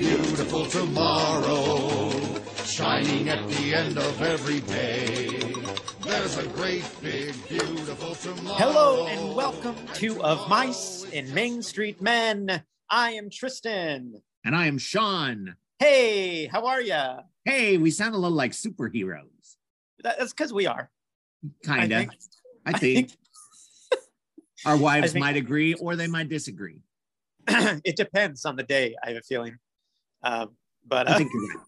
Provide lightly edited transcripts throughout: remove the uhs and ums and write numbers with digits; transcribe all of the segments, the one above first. beautiful tomorrow, shining at the end of every day. There's a great big beautiful tomorrow. Hello and welcome to Of Mice and Main Street Men. I am Tristan. And I am Sean. Hey, how are ya? Hey, we sound a little like superheroes. That's because we are. Kinda. I think. Our wives might agree or they might disagree. It depends on the day, I have a feeling. I think you're right.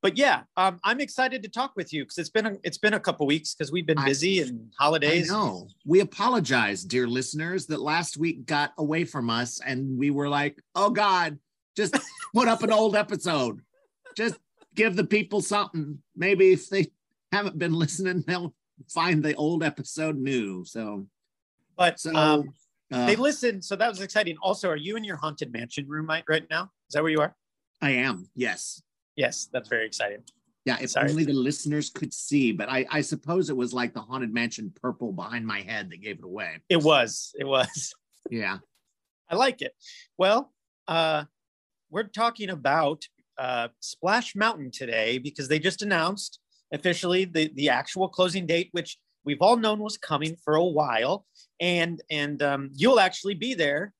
But yeah, I'm excited to talk with you because it's been a couple weeks because we've been busy and holidays. I know. We apologize, dear listeners, that last week got away from us and we were like, oh God, just put up an old episode. Just give the people something. Maybe if they haven't been listening, they'll find the old episode new. But they listened, so that was exciting. Also, are you in your Haunted Mansion room right now? Is that where you are? I am, yes. Yes, that's very exciting. Yeah, if only the listeners could see, but I suppose it was like the Haunted Mansion purple behind my head that gave it away. It was. Yeah. I like it. Well, we're talking about Splash Mountain today because they just announced officially the actual closing date, which we've all known was coming for a while. And you'll actually be there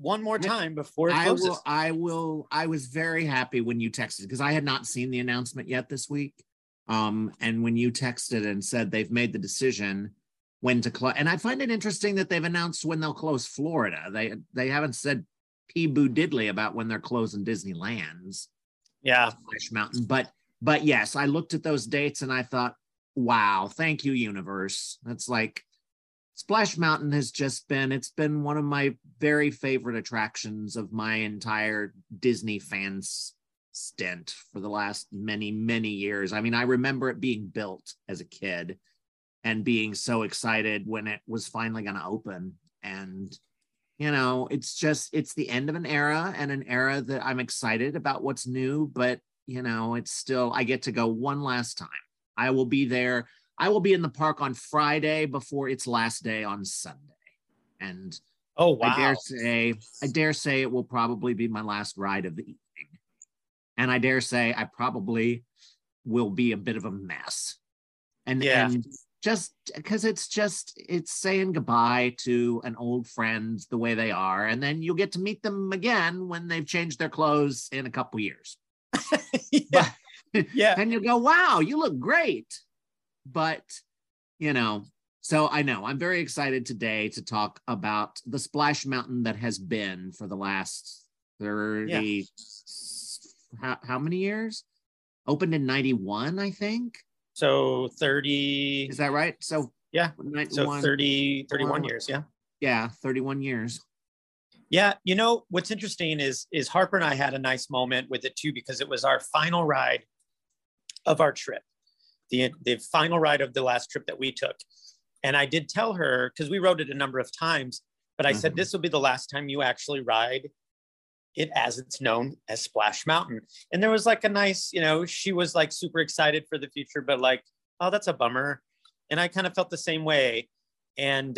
one more time before it closes. I was very happy when you texted because I had not seen the announcement yet this week. And when you texted and said they've made the decision when to close. And I find it interesting that they've announced when they'll close Florida. They haven't said pee-boo diddly about when they're closing Disneyland's. Yeah. Splash Mountain. But yes, I looked at those dates and I thought, wow, thank you, universe. That's like, Splash Mountain has it's been one of my very favorite attractions of my entire Disney fan stint for the last many, many years. I mean, I remember it being built as a kid and being so excited when it was finally going to open. And, you know, it's the end of an era and an era that I'm excited about what's new, but, you know, it's still, I get to go one last time. I will be there. I will be in the park on Friday before its last day on Sunday. And oh wow. I dare say it will probably be my last ride of the evening. And I dare say I probably will be a bit of a mess. And just because it's saying goodbye to an old friend the way they are. And then you'll get to meet them again when they've changed their clothes in a couple years. Yeah. But, yeah. And you'll go, wow, you look great. But, you know, so I know I'm very excited today to talk about the Splash Mountain that has been for the last 30, how many years? Opened in 91, I think. So 30. Is that right? So yeah. 91, so 31 years. Yeah. Yeah. 31 years. Yeah. You know, what's interesting is Harper and I had a nice moment with it too, because it was our final ride of our trip. The final ride of the last trip that we took. And I did tell her, because we rode it a number of times, but I said, this will be the last time you actually ride it as it's known as Splash Mountain. And there was like a nice, you know, she was like super excited for the future, but like, oh, that's a bummer. And I kind of felt the same way. And,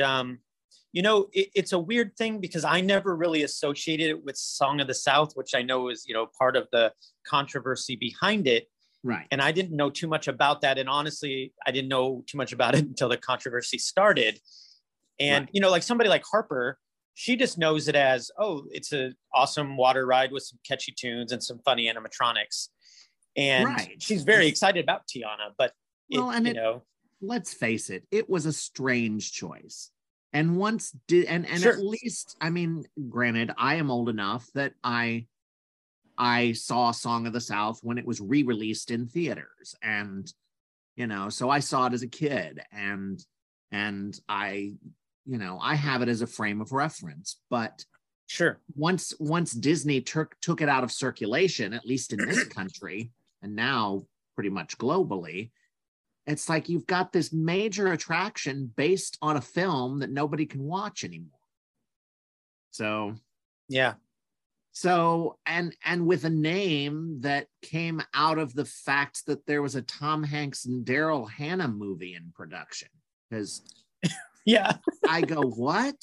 you know, it's a weird thing because I never really associated it with Song of the South, which I know is, you know, part of the controversy behind it. Right. And I didn't know too much about that. And honestly, I didn't know too much about it until the controversy started. And, right. You know, like somebody like Harper, she just knows it as, oh, it's an awesome water ride with some catchy tunes and some funny animatronics. And she's very excited about Tiana. But, let's face it, it was a strange choice. And at least, I mean, granted, I am old enough that I saw Song of the South when it was re-released in theaters. And, you know, so I saw it as a kid and I, you know, I have it as a frame of reference, but sure. Once Disney took it out of circulation, at least in this country, and now pretty much globally, it's like, you've got this major attraction based on a film that nobody can watch anymore. So, yeah. So, and with a name that came out of the fact that there was a Tom Hanks and Daryl Hannah movie in production. Because yeah, I go, what?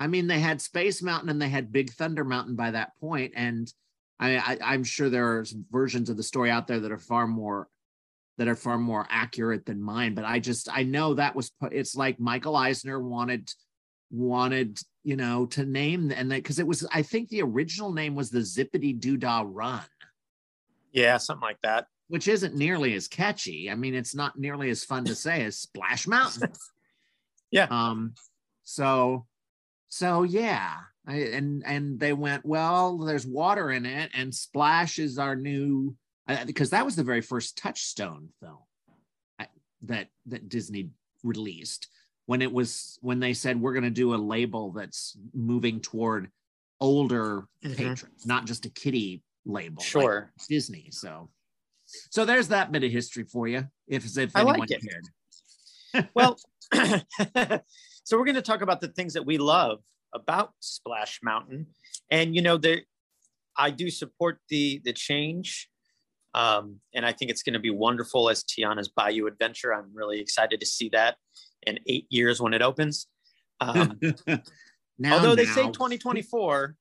I mean, they had Space Mountain and they had Big Thunder Mountain by that point. And I'm sure there are versions of the story out there that are far more accurate than mine, but I know that was put, it's like Michael Eisner wanted, you know, to name, and that, because it was, I think the original name was the Zippity Doodah Run. Yeah, something like that. Which isn't nearly as catchy. I mean, it's not nearly as fun to say as Splash Mountain. Yeah. So yeah. And they went, well, there's water in it, and Splash is our new, because that was the very first Touchstone film that Disney released, when they said, we're going to do a label that's moving toward older patrons, not just a kiddie label. Sure. Like Disney. So there's that bit of history for you, if anyone cared. Well, so we're going to talk about the things that we love about Splash Mountain, and you know, I do support the change, and I think it's going to be wonderful as Tiana's Bayou Adventure. I'm really excited to see that in 8 years when it opens. Although they say 2024,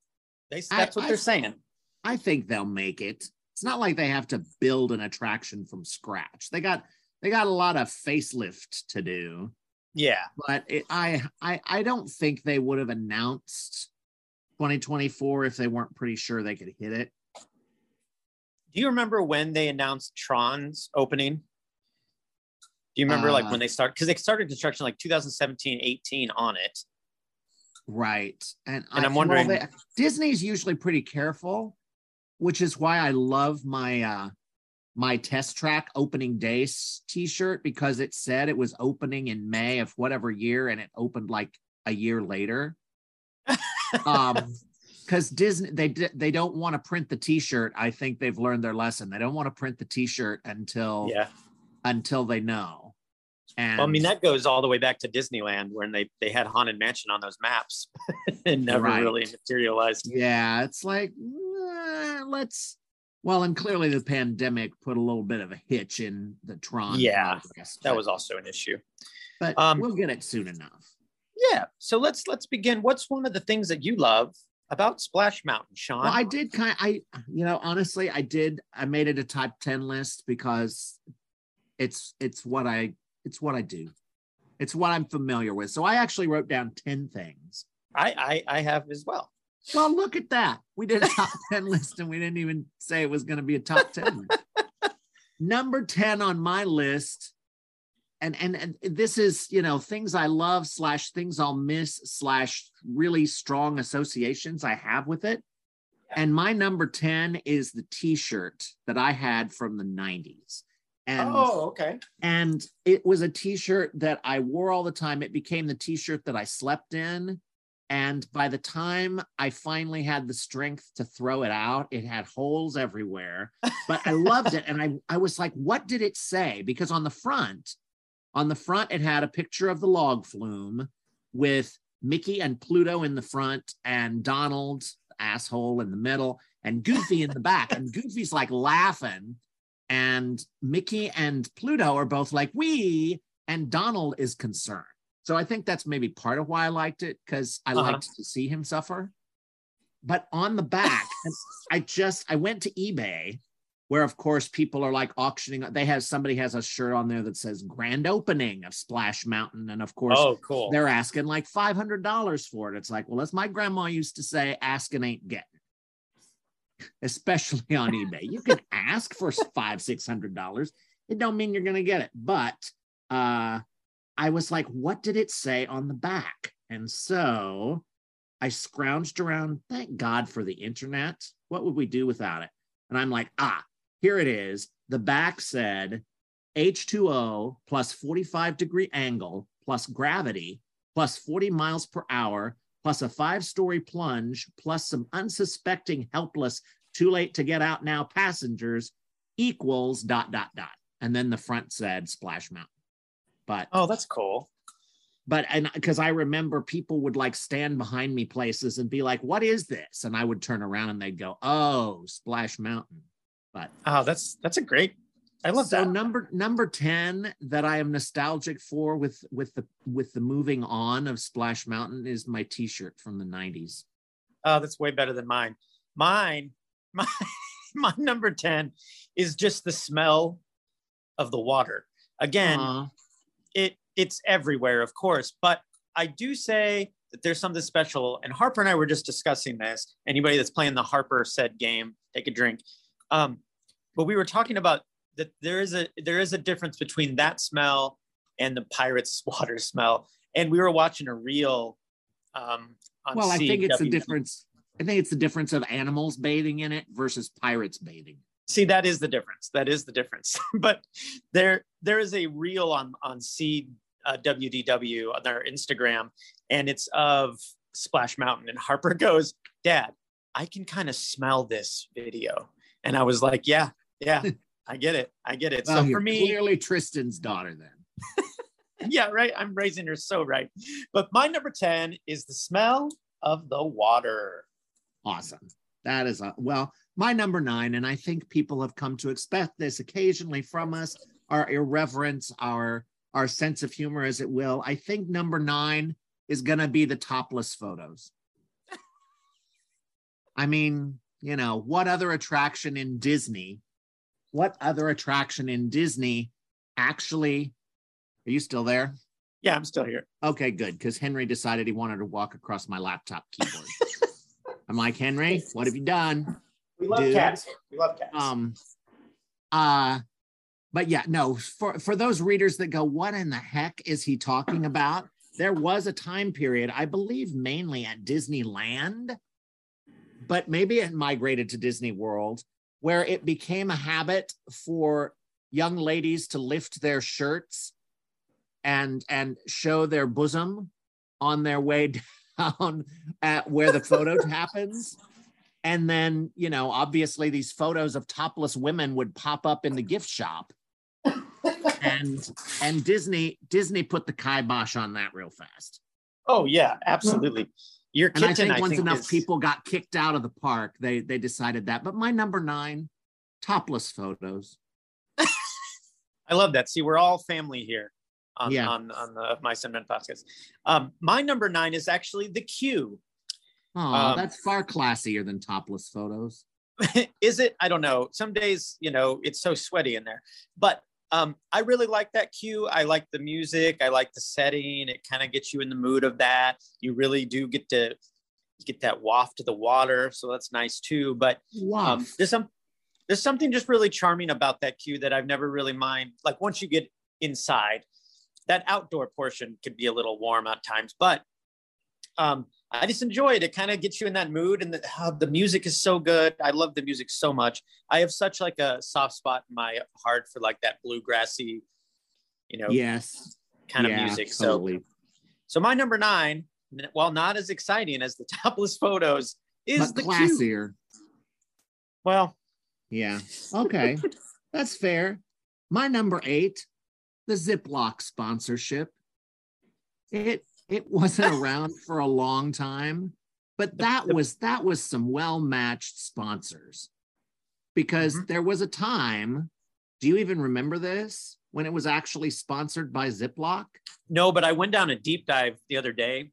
they're saying. I think they'll make it. It's not like they have to build an attraction from scratch. They got a lot of facelift to do. Yeah, but I don't think they would have announced 2024 if they weren't pretty sure they could hit it. Do you remember when they announced Tron's opening? Do you remember like when they started? Because they started construction like 2017, 18 on it. Right, and I'm wondering. Well, Disney's usually pretty careful, which is why I love my Test Track opening day t-shirt, because it said it was opening in May of whatever year, and it opened like a year later. Because Disney, they don't want to print the t-shirt. I think they've learned their lesson. They don't want to print the t-shirt until they know. And well, I mean, that goes all the way back to Disneyland when they had Haunted Mansion on those maps and never really materialized. Yeah, it's like, and clearly the pandemic put a little bit of a hitch in the Tron. Yeah, podcast, that was also an issue. But we'll get it soon enough. Yeah, so let's begin. What's one of the things that you love about Splash Mountain, Sean? Well, I made it a top 10 list because it's what I do. It's what I'm familiar with. So I actually wrote down 10 things. I have as well. Well, look at that. We did a top 10 list and we didn't even say it was going to be a top 10 list. Number 10 on my list, and this is, you know, things I love / things I'll miss / really strong associations I have with it. Yeah. And my number 10 is the t-shirt that I had from the 90s. And, oh, okay. And it was a t-shirt that I wore all the time. It became the t-shirt that I slept in. And by the time I finally had the strength to throw it out, it had holes everywhere, but I loved it. And I was like, what did it say? Because on the front, it had a picture of the log flume with Mickey and Pluto in the front and Donald, asshole, in the middle, and Goofy in the back. And Goofy's like laughing. And Mickey and Pluto are both like, "Wee," and Donald is concerned. So I think that's maybe part of why I liked it, because I liked to see him suffer. But on the back, I went to eBay, where of course people are like auctioning. Somebody has a shirt on there that says "Grand Opening of Splash Mountain," and of course, oh, cool, they're asking like $500 for it. It's like, well, as my grandma used to say, "Asking ain't getting." Especially on eBay, you can ask for $500-$600. It don't mean you're going to get it. But I was like, what did it say on the back? And so I scrounged around. Thank God for the internet. What would we do without it? And I'm like, here it is. The back said H2O plus 45 degree angle plus gravity plus 40 miles per hour plus a 5-story plunge, plus some unsuspecting, helpless, too late to get out now passengers equals ... And then the front said Splash Mountain. But oh, that's cool. But because I remember people would like stand behind me places and be like, what is this? And I would turn around and they'd go, oh, Splash Mountain. But oh, that's a great, I love that. So number 10 that I am nostalgic for with the moving on of Splash Mountain is my t-shirt from the 90s. Oh, that's way better than mine. Mine my number 10 is just the smell of the water. Again, it's everywhere, of course, but I do say that there's something special. And Harper and I were just discussing this. Anybody that's playing the Harper said game, take a drink. But we were talking about that there is a difference between that smell and the Pirates water smell. And we were watching a reel on CW. I think it's the difference. I think it's the difference of animals bathing in it versus pirates bathing. See, that is the difference. That is the difference. But there is a reel on CWDW on their Instagram, and it's of Splash Mountain. And Harper goes, "Dad, I can kind of smell this video." And I was like, yeah, I get it. I get it. Well, so for me, clearly Tristan's daughter then. Yeah, right. I'm raising her so right. But my number 10 is the smell of the water. Awesome. That is, my number 9, and I think people have come to expect this occasionally from us, our irreverence, our sense of humor, as it will. I think number 9 is going to be the topless photos. I mean, you know, what other attraction in Disney actually, are you still there? Yeah, I'm still here. Okay, good, because Henry decided he wanted to walk across my laptop keyboard. I'm like, Henry, what have you done? We love cats. We love cats. But yeah, no, for those readers that go, what in the heck is he talking about? There was a time period, I believe mainly at Disneyland, but maybe it migrated to Disney World, where it became a habit for young ladies to lift their shirts and show their bosom on their way down at where the photo happens. And then, you know, obviously these photos of topless women would pop up in the gift shop. And Disney put the kibosh on that real fast. Oh yeah, absolutely. Your kitchen, and I think people got kicked out of the park, they decided that. But my number 9, topless photos. I love that. See, we're all family here. On the Of Mice and Men podcast. My number 9 is actually the queue. Oh, that's far classier than topless photos. Is it? I don't know. Some days, you know, it's so sweaty in there. But I really like that queue. I like the music. I like the setting. It kind of gets you in the mood of that. You really do get that waft of the water. So that's nice too. But there's something just really charming about that queue that I've never really mind. Like once you get inside, that outdoor portion could be a little warm at times, but I just enjoy it. It kind of gets you in that mood, and the music is so good. I love the music so much. I have such like a soft spot in my heart for like that bluegrassy, you know, kind of music. Totally. So my number 9, while not as exciting as the topless photos, is but the classier. Cute. Well, yeah, okay, that's fair. My number 8. The Ziploc sponsorship. It wasn't around for a long time, but that was some well-matched sponsors, because there was a time, do you even remember this, when it was actually sponsored by Ziploc? No, but I went down a deep dive the other day,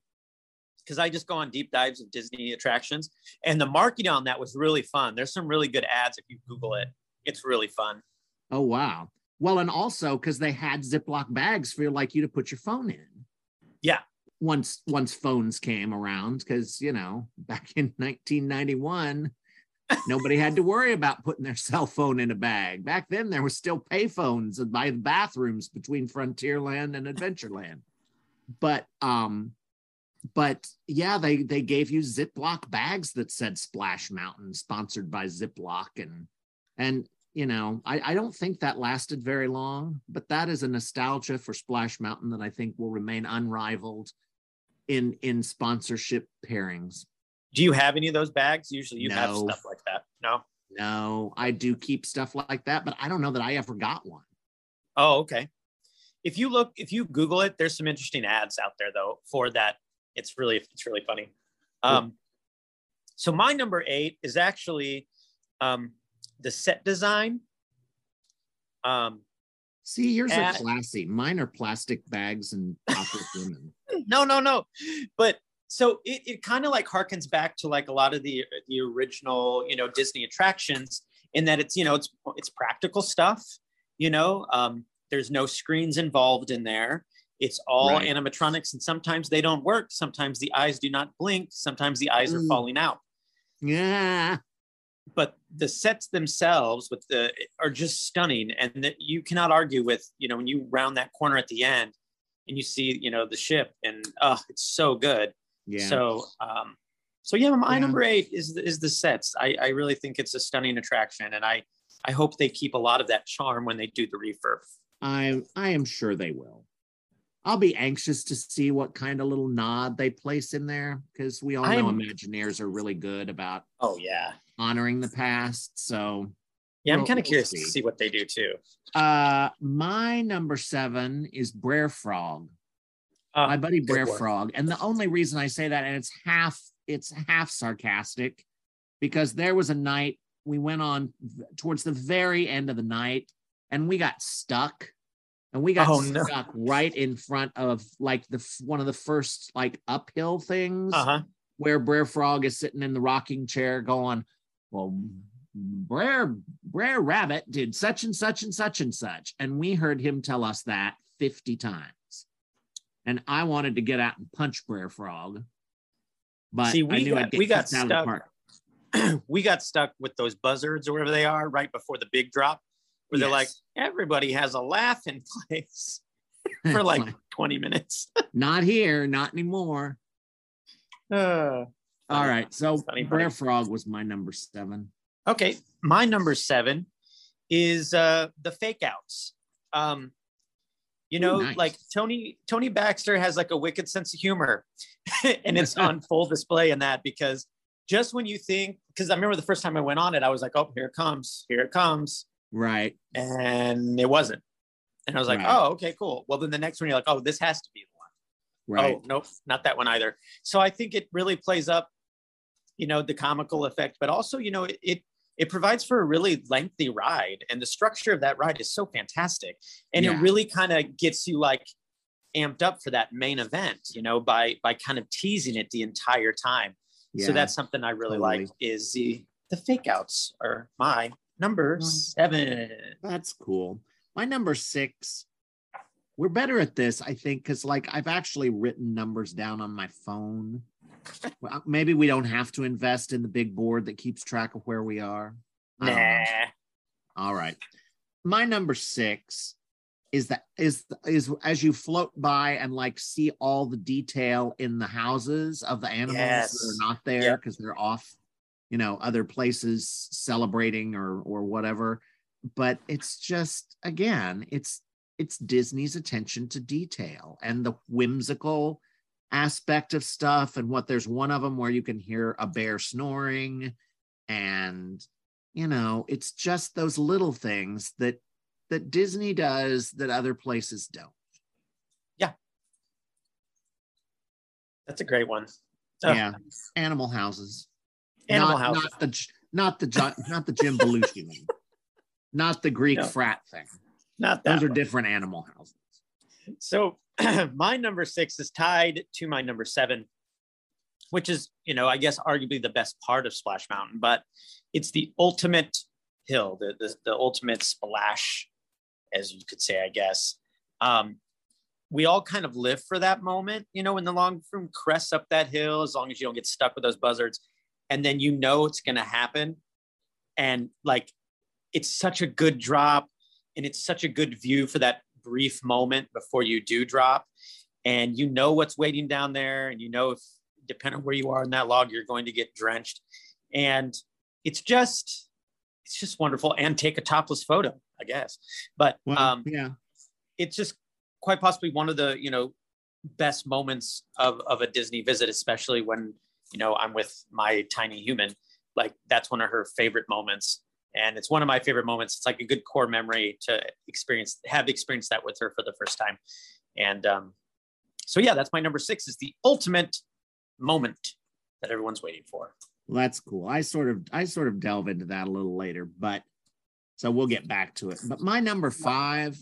because I just go on deep dives of Disney attractions, and the marketing on that was really fun. There's some really good ads if you Google it. It's really fun. Oh, wow. Well, and also because they had Ziploc bags for like you to put your phone in. Yeah. Once phones came around, because, you know, back in 1991, nobody had to worry about putting their cell phone in a bag. Back then, there were still pay phones by the bathrooms between Frontierland and Adventureland. But yeah, they gave you Ziploc bags that said Splash Mountain, sponsored by Ziploc, and. You know, I don't think that lasted very long, but that is a nostalgia for Splash Mountain that I think will remain unrivaled in sponsorship pairings. Do you have any of those bags? Usually you have stuff like that. No, I do keep stuff like that, but I don't know that I ever got one. Oh, okay. If you Google it, there's some interesting ads out there though for that. It's really funny. So my number 8 is actually, the set design. See, yours are classy. Mine are plastic bags and women. No. But So it kind of like harkens back to like a lot of the original, you know, Disney attractions in that it's, you know, it's practical stuff, you know, there's no screens involved in there. It's all right. Animatronics, and sometimes they don't work. Sometimes the eyes do not blink. Sometimes the eyes are falling out. Yeah. But the sets themselves with the are just stunning, and that you cannot argue with, you know, when you round that corner at the end and you see, you know, the ship, and it's so good. Yeah. So yeah, my number 8 is the sets. I really think it's a stunning attraction, and I hope they keep a lot of that charm when they do the refurb. I am sure they will. I'll be anxious to see what kind of little nod they place in there, because we all know Imagineers are really good about honoring the past. So yeah, I'm kind of curious to see what they do too. My number 7 is Br'er Frog. My buddy Br'er Frog. And the only reason I say that, and it's half sarcastic, because there was a night we went on towards the very end of the night, and we got stuck. And we got stuck right in front of like one of the first like uphill things where Br'er Frog is sitting in the rocking chair going, well, Br'er Rabbit did such and such and such and such. And we heard him tell us that 50 times. And I wanted to get out and punch Br'er Frog, but we got stuck. Out of the park. We got stuck with those buzzards or whatever they are right before the big drop, where they're like, everybody has a laugh in place for like 20 minutes. Not here, not anymore. All right, so Br'er Frog was my number 7. Okay, my number 7 is the fake outs. You know, like Tony Baxter has like a wicked sense of humor, and it's on full display in that, because just when you think, because I remember the first time I went on it, I was like, oh, here it comes. Right. And it wasn't. And I was like, oh, okay, cool. Well, then the next one you're like, oh, this has to be the one. Right. Oh, nope, not that one either. So I think it really plays up, you know, the comical effect, but also, you know, it provides for a really lengthy ride, and the structure of that ride is so fantastic. And it really kind of gets you like amped up for that main event, you know, by kind of teasing it the entire time. Yeah. So that's something I really like, is the fake outs are my number 7. That's cool. My number 6, we're better at this, I think, because like I've actually written numbers down on my phone. Well, maybe we don't have to invest in the big board that keeps track of where we are. Nah. All right. My number 6 is as you float by and like see all the detail in the houses of the animals that are not there because they're off, you know, other places celebrating or whatever. But it's just, again, it's Disney's attention to detail and the whimsical aspect of stuff, and what there's one of them where you can hear a bear snoring, and you know, it's just those little things that Disney does that other places don't. Yeah, that's a great one. Yeah, animal houses, not the Jim Belushi one, not the Greek frat thing, not that. Those are different animal houses. So my number 6 is tied to my number 7, which is, you know, I guess arguably the best part of Splash Mountain, but it's the ultimate hill, the ultimate splash, as you could say, I guess. We all kind of live for that moment, you know, when the long room crests up that hill, as long as you don't get stuck with those buzzards, and then you know it's going to happen. And like, it's such a good drop, and it's such a good view for that brief moment before you do drop, and you know what's waiting down there, and you know, if depending on where you are in that log, you're going to get drenched, and it's just wonderful. And take a topless photo, I guess, but it's just quite possibly one of the, you know, best moments of a Disney visit, especially when, you know, I'm with my tiny human. Like, that's one of her favorite moments. And it's one of my favorite moments. It's like a good core memory to have experienced that with her for the first time. And so, yeah, that's my number 6, is the ultimate moment that everyone's waiting for. Well, that's cool. I sort of delve into that a little later, but so we'll get back to it. But my number 5,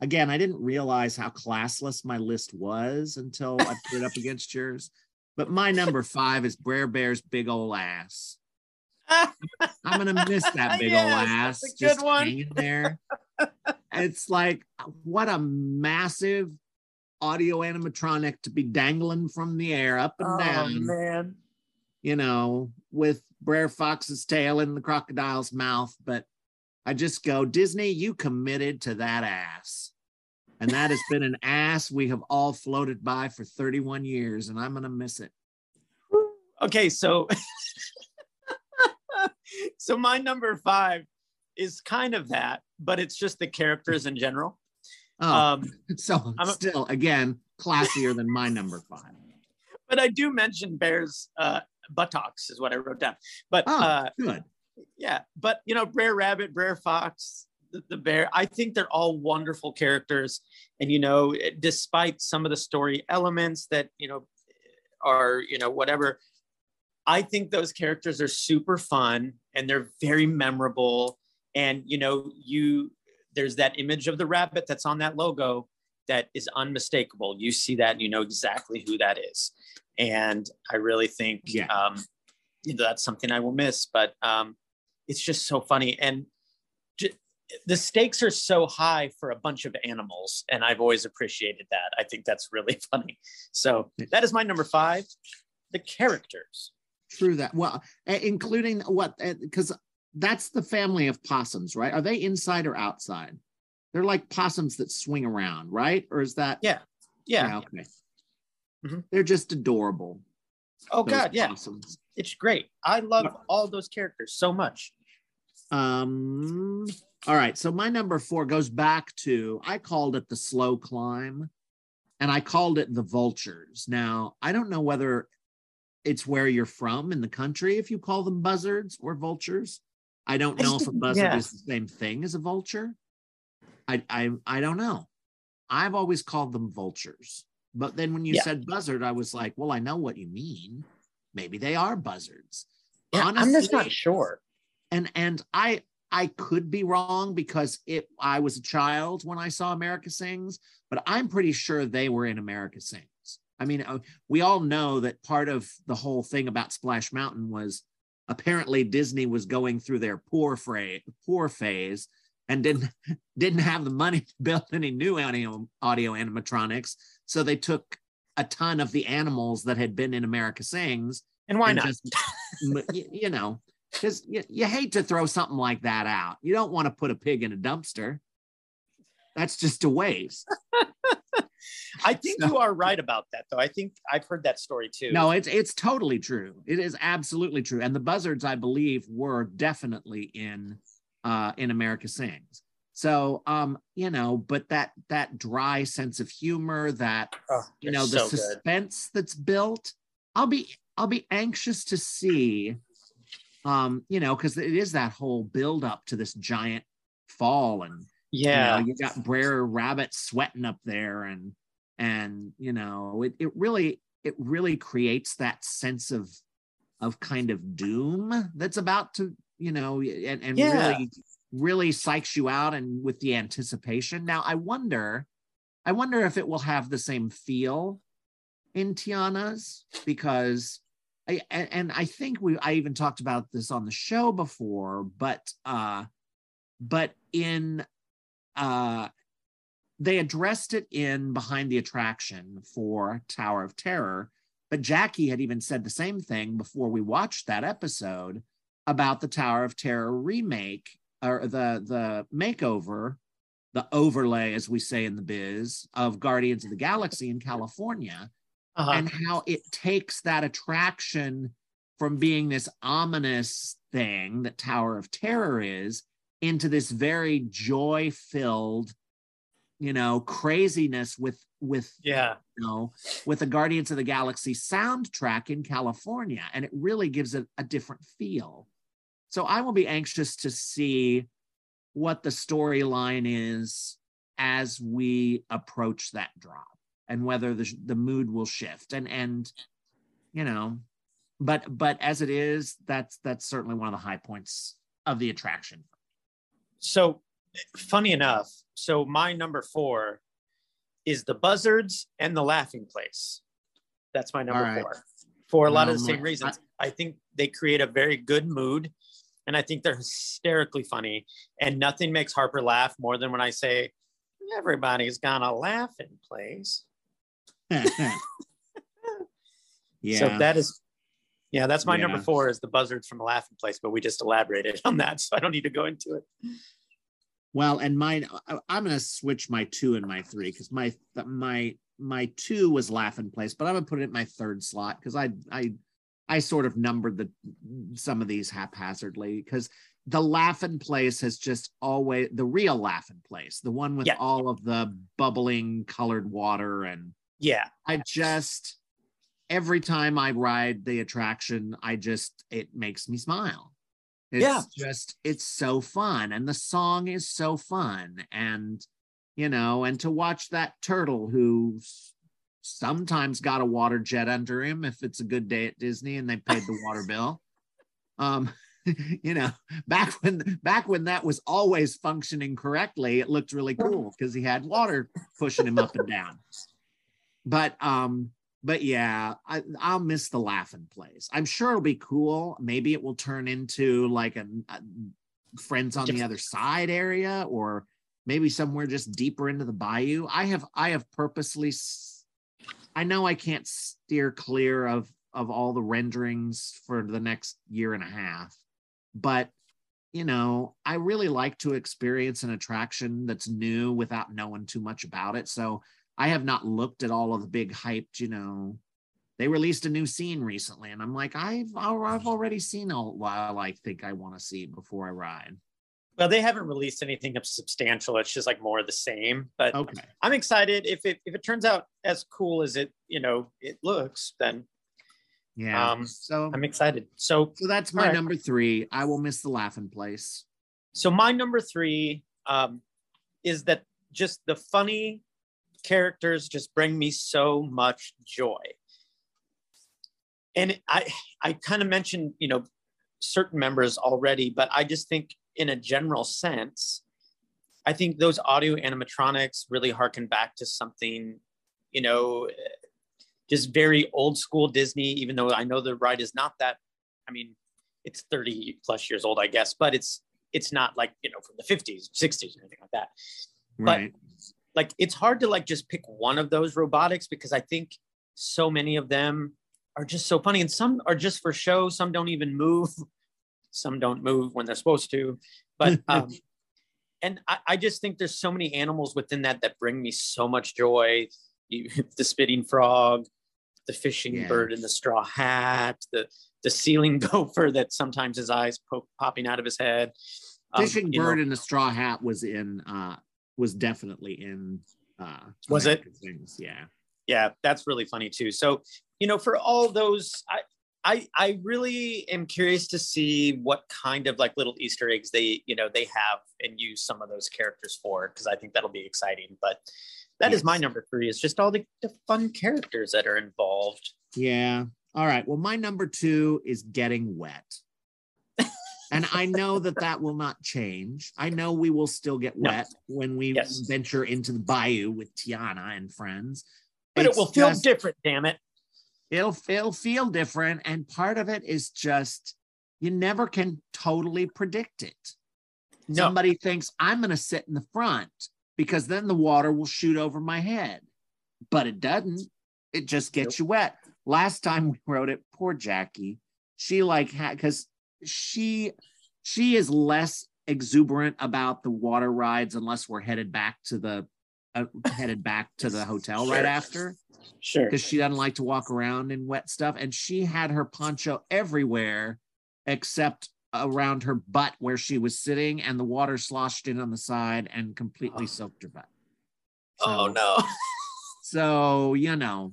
again, I didn't realize how classless my list was until I put it up against yours. But my number 5 is Br'er Bear's big old ass. I'm going to miss that big old ass just hanging there. It's like, what a massive audio animatronic to be dangling from the air up and down. Man. You know, with Br'er Fox's tail in the crocodile's mouth. But I just go, Disney, you committed to that ass. And that has been an ass we have all floated by for 31 years, and I'm going to miss it. Okay, so so my number 5 is kind of that, but it's just the characters in general. So I'm still, again, classier than my number 5. But I do mention Bear's buttocks is what I wrote down. But good. Yeah, but, you know, Br'er Rabbit, Br'er Fox, the bear, I think they're all wonderful characters. And, you know, despite some of the story elements that, you know, are, you know, whatever, I think those characters are super fun and they're very memorable. And, you know, there's that image of the rabbit that's on that logo that is unmistakable. You see that and you know exactly who that is. And I really think that's something I will miss, but it's just so funny. And the stakes are so high for a bunch of animals, and I've always appreciated that. I think that's really funny. So that is my number 5, the characters. True that. Well, including what? Because that's the family of possums, right? Are they inside or outside? They're like possums that swing around, right? Or is that? Yeah. Okay. Mm-hmm. They're just adorable. Oh God, yeah. Possums. It's great. I love all those characters so much. All right, so my number 4 goes back to, I called it the slow climb, and I called it the vultures. Now, I don't know whether it's where you're from in the country, if you call them buzzards or vultures. I don't know if a buzzard is the same thing as a vulture. I don't know. I've always called them vultures. But then when you said buzzard, I was like, well, I know what you mean. Maybe they are buzzards. Yeah, honestly, I'm just not sure. And I could be wrong because I was a child when I saw America Sings, but I'm pretty sure they were in America Sings. I mean, we all know that part of the whole thing about Splash Mountain was apparently Disney was going through their poor phase and didn't have the money to build any new audio animatronics. So they took a ton of the animals that had been in America Sings. And why not? Just, you know. Because you hate to throw something like that out. You don't want to put a pig in a dumpster. That's just a waste. I think you are right about that, though. I think I've heard that story, too. No, it's totally true. It is absolutely true. And the buzzards, I believe, were definitely in America Sings. So, you know, but that dry sense of humor, you know, the suspense that's built. I'll be anxious to see... you know, because it is that whole build up to this giant fall, and you got Br'er Rabbit sweating up there, and you know, it really creates that sense of kind of doom that's about to, you know, really psychs you out, and with the anticipation. Now, I wonder if it will have the same feel in Tiana's, because. I think I even talked about this on the show before, but in they addressed it in Behind the Attraction for Tower of Terror, but Jackie had even said the same thing before we watched that episode about the Tower of Terror remake, or the makeover, the overlay, as we say in the biz, of Guardians of the Galaxy in California. And how it takes that attraction from being this ominous thing that Tower of Terror is into this very joy-filled, you know, craziness with the Guardians of the Galaxy soundtrack in California. And it really gives it a different feel. So I will be anxious to see what the storyline is as we approach that drop. And whether the mood will shift, and you know, but as it is, that's certainly one of the high points of the attraction. So funny enough, so my number 4 is the buzzards and the laughing place. That's my number 4. for a lot of the same reasons. I think they create a very good mood, and I think they're hysterically funny, and nothing makes Harper laugh more than when I say, everybody's gonna laugh in place. Yeah. So that is, yeah, that's my number four is the buzzards from a laughing place, but we just elaborated on that, so I don't need to go into it. Well, and mine, I'm going to switch my two and my three, because my two was laughing place, but I'm going to put it in my third slot, because I sort of numbered some of these haphazardly, because the laughing place has just always, the real laughing place, the one with all of the bubbling colored water, and I just, every time I ride the attraction, it makes me smile. It's just, it's so fun, and the song is so fun, and you know, and to watch that turtle who sometimes got a water jet under him if it's a good day at Disney and they paid the water bill. You know, back when that was always functioning correctly, it looked really cool because he had water pushing him up and down. But yeah, I'll miss the laughing place. I'm sure it'll be cool. Maybe it will turn into like a Friends on the Other Side area, or maybe somewhere just deeper into the bayou. I have purposely, I know I can't steer clear of all the renderings for the next year and a half, but you know, I really like to experience an attraction that's new without knowing too much about it. So I have not looked at all of the big hyped, you know, they released a new scene recently, and I'm like, I've already seen all I think I want to see before I ride. Well, they haven't released anything substantial. It's just like more of the same, but okay. I'm excited if it turns out as cool as it, you know, it looks, then yeah. So I'm excited. So that's my number three. I will miss the laughing place. So my number three is that just the funny characters just bring me so much joy. And I kind of mentioned, you know, certain members already, but I just think in a general sense, I think those audio animatronics really harken back to something, you know, just very old school Disney, even though I know the ride is not that, I mean, it's 30 plus years old, I guess, but it's not like, you know, from the 50s, 60s or anything like that. Right. But like, it's hard to like just pick one of those robotics, because I think so many of them are just so funny, and some are just for show. Some don't even move. Some don't move when they're supposed to. But, and I just think there's so many animals within that bring me so much joy. The spitting frog, the fishing bird in the straw hat, the ceiling gopher that sometimes his eyes popping out of his head. Fishing bird in the straw hat was definitely in was it things. Yeah That's really funny too. So you know, for all those, I really am curious to see what kind of like little Easter eggs they, you know, they have and use some of those characters for, because I think that'll be exciting. But that is my number three, is just all the fun characters that are involved. Yeah. All right, well, my number two is getting wet. And I know that will not change. I know we will still get wet when we venture into the bayou with Tiana and friends. But it will feel different, damn it. It'll feel different. And part of it is just, you never can totally predict it. No. Somebody thinks, I'm going to sit in the front because then the water will shoot over my head. But it doesn't. It just gets you wet. Last time we rode it, poor Jackie. She like had, because she is less exuberant about the water rides unless we're headed back to the hotel right after. Sure. Because she doesn't like to walk around in wet stuff. And she had her poncho everywhere except around her butt where she was sitting, and the water sloshed in on the side and completely soaked her butt. So, oh no. So, you know,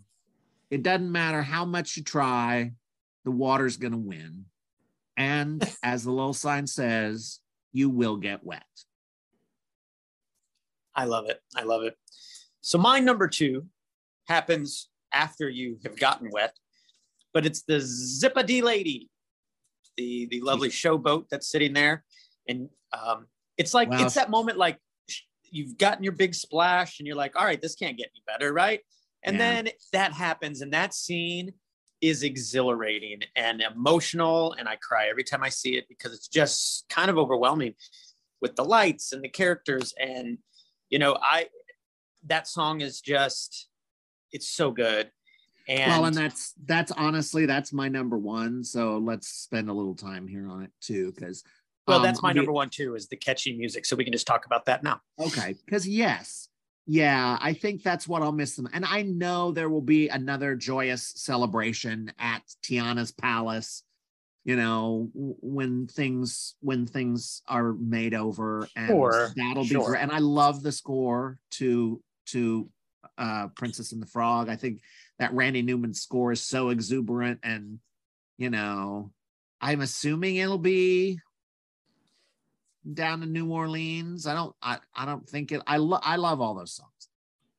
it doesn't matter how much you try, the water's gonna win. And as the little sign says, you will get wet. I love it. So my number two happens after you have gotten wet, but it's the Zippity Lady, the lovely showboat that's sitting there. And it's like, it's that moment, like you've gotten your big splash and you're like, all right, this can't get any better, right? And then that happens in that scene. is exhilarating and emotional. And I cry every time I see it because it's just kind of overwhelming with the lights and the characters. And, you know, that song is just, it's so good. And well, and that's honestly, that's my number one. So let's spend a little time here on it too, because well, that's my number one too, is the catchy music. So we can just talk about that now. Okay. Because yes. Yeah, I think that's what I'll miss them. And I know there will be another joyous celebration at Tiana's Palace, you know, when things are made over, and sure, that'll be great. And I love the score to Princess and the Frog. I think that Randy Newman score is so exuberant, and, you know, I'm assuming it'll be down in New Orleans. I love all those songs.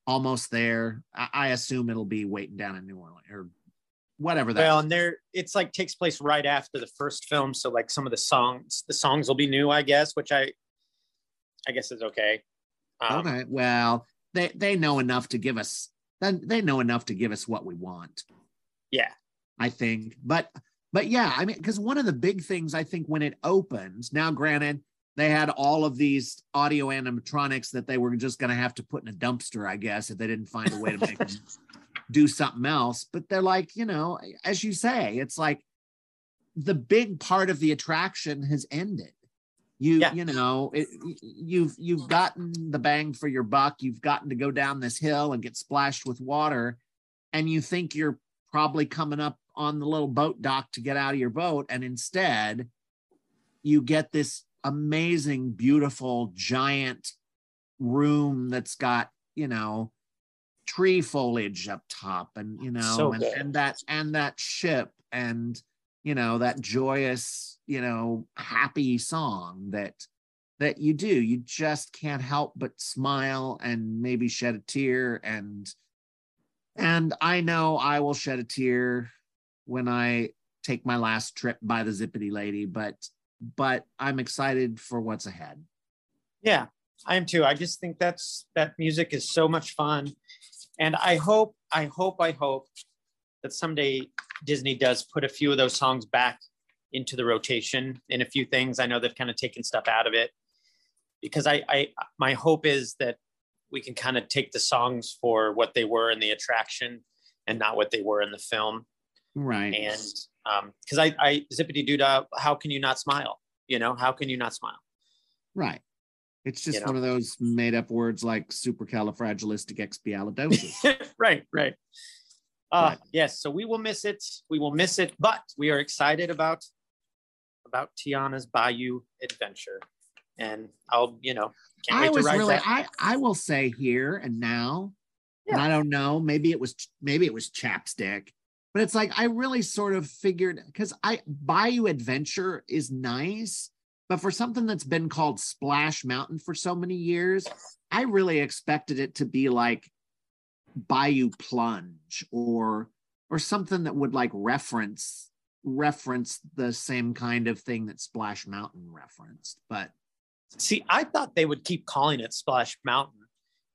Almost There, I assume it'll be waiting down in New Orleans or whatever. That well is. And there, it's like takes place right after the first film, so like some of the songs will be new, I guess, which I guess is okay. Okay, well, they know enough to give us what we want. Yeah, I think, but yeah, I mean, because one of the big things I think when it opens, now granted, they had all of these audio animatronics that they were just going to have to put in a dumpster, I guess, if they didn't find a way to make them do something else. But they're like, you know, as you say, it's like the big part of the attraction has ended. You know, you've gotten the bang for your buck. You've gotten to go down this hill and get splashed with water, and you think you're probably coming up on the little boat dock to get out of your boat, and instead, you get this amazing, beautiful, giant room that's got, you know, tree foliage up top, and, you know, so and that ship, and, you know, that joyous, you know, happy song that you do. You just can't help but smile and maybe shed a tear, and I know I will shed a tear when I take my last trip by the Zippity Lady, but I'm excited for what's ahead. Yeah, I am too. I just think that music is so much fun. And I hope that someday Disney does put a few of those songs back into the rotation in a few things. I know they've kind of taken stuff out of it, because my hope is that we can kind of take the songs for what they were in the attraction and not what they were in the film. Right. And because I Zippity Doodah, how can you not smile? You know, how can you not smile? Right. It's just one of those made up words like supercalifragilisticexpialidocious. Right. Right. Yes. So we will miss it. But we are excited about Tiana's Bayou Adventure. And I'll, you know, can't wait to ride that. I will say here and now, yeah. And I don't know, maybe it was chapstick. But it's like, I really sort of figured, because Bayou Adventure is nice, but for something that's been called Splash Mountain for so many years, I really expected it to be like Bayou Plunge or something that would like reference the same kind of thing that Splash Mountain referenced. But see, I thought they would keep calling it Splash Mountain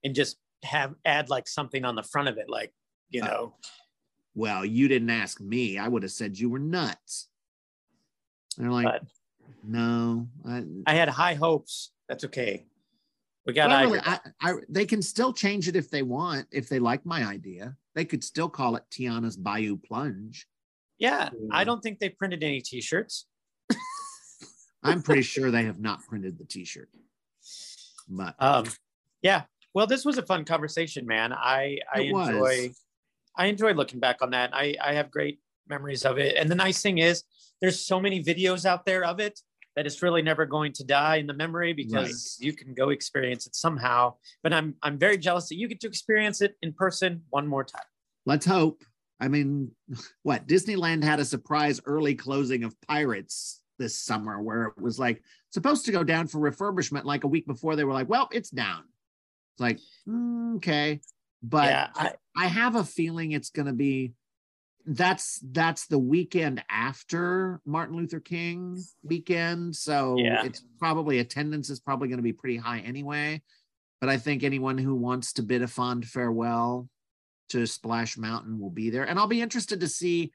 and just add like something on the front of it, like, you know. Well, you didn't ask me. I would have said you were nuts. They're like, but no. I had high hopes. That's okay. We got they can still change it if they want, if they like my idea. They could still call it Tiana's Bayou Plunge. Yeah, I don't think they printed any t-shirts. I'm pretty sure they have not printed the t-shirt. But yeah. Well, this was a fun conversation, man. I enjoy looking back on that. I have great memories of it. And the nice thing is there's so many videos out there of it that it's really never going to die in the memory, because you can go experience it somehow. But I'm very jealous that you get to experience it in person one more time. Let's hope. I mean, what? Disneyland had a surprise early closing of Pirates this summer, where it was like supposed to go down for refurbishment like a week before. They were like, well, it's down. It's like, okay. But yeah, I have a feeling it's going to be, that's the weekend after Martin Luther King weekend. So yeah, it's probably, attendance is probably going to be pretty high anyway. But I think anyone who wants to bid a fond farewell to Splash Mountain will be there. And I'll be interested to see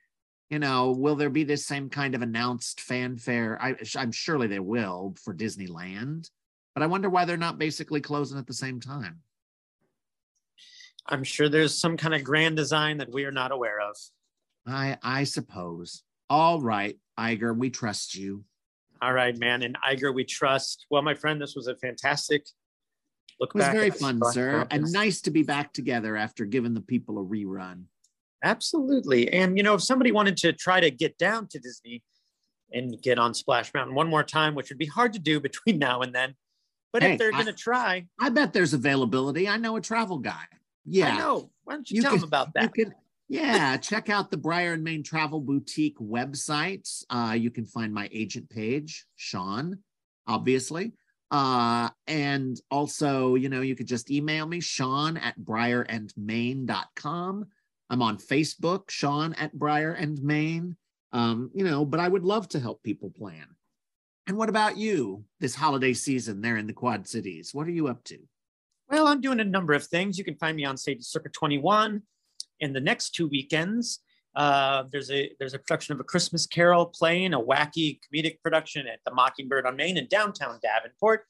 you know, will there be this same kind of announced fanfare? I'm surely there will for Disneyland, but I wonder why they're not basically closing at the same time. I'm sure there's some kind of grand design that we are not aware of. I suppose. All right, Iger, we trust you. All right, man. And Iger, we trust. Well, my friend, this was a fantastic look back. It was very fun, sir. And nice to be back together after giving the people a rerun. Absolutely. And, you know, if somebody wanted to try to get down to Disney and get on Splash Mountain one more time, which would be hard to do between now and then, but hey, if they're going to try. I bet there's availability. I know a travel guy. Yeah. I know. Why don't you tell them about that? Yeah, check out the Briar and Main Travel Boutique website. You can find my agent page, Sean, obviously. And also, you know, you could just email me, sean@briarandmain.com. I'm on Facebook, Sean@BriarandMain. You know, but I would love to help people plan. And what about you this holiday season there in the Quad Cities? What are you up to? Well, I'm doing a number of things. You can find me on stage at Circa 21. In the next two weekends, there's a production of A Christmas Carol playing, a wacky comedic production at the Mockingbird on Main in downtown Davenport.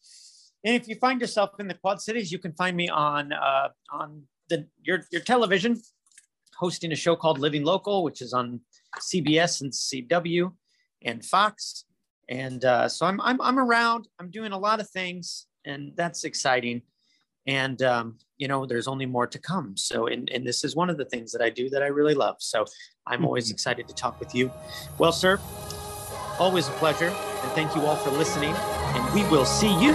And if you find yourself in the Quad Cities, you can find me on your television, hosting a show called Living Local, which is on CBS and CW and Fox. And so I'm around. I'm doing a lot of things, and that's exciting. And, you know, there's only more to come. So, and this is one of the things that I do that I really love. So I'm always excited to talk with you. Well, sir, always a pleasure. And thank you all for listening. And we will see you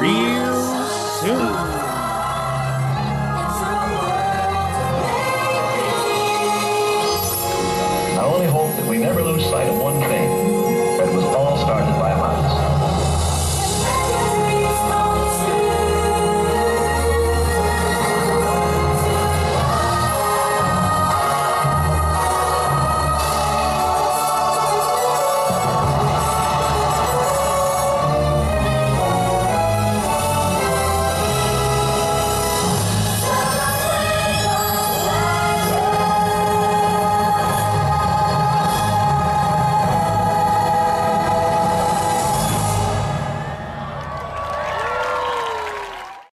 real soon. I only hope that we never lose sight of one thing.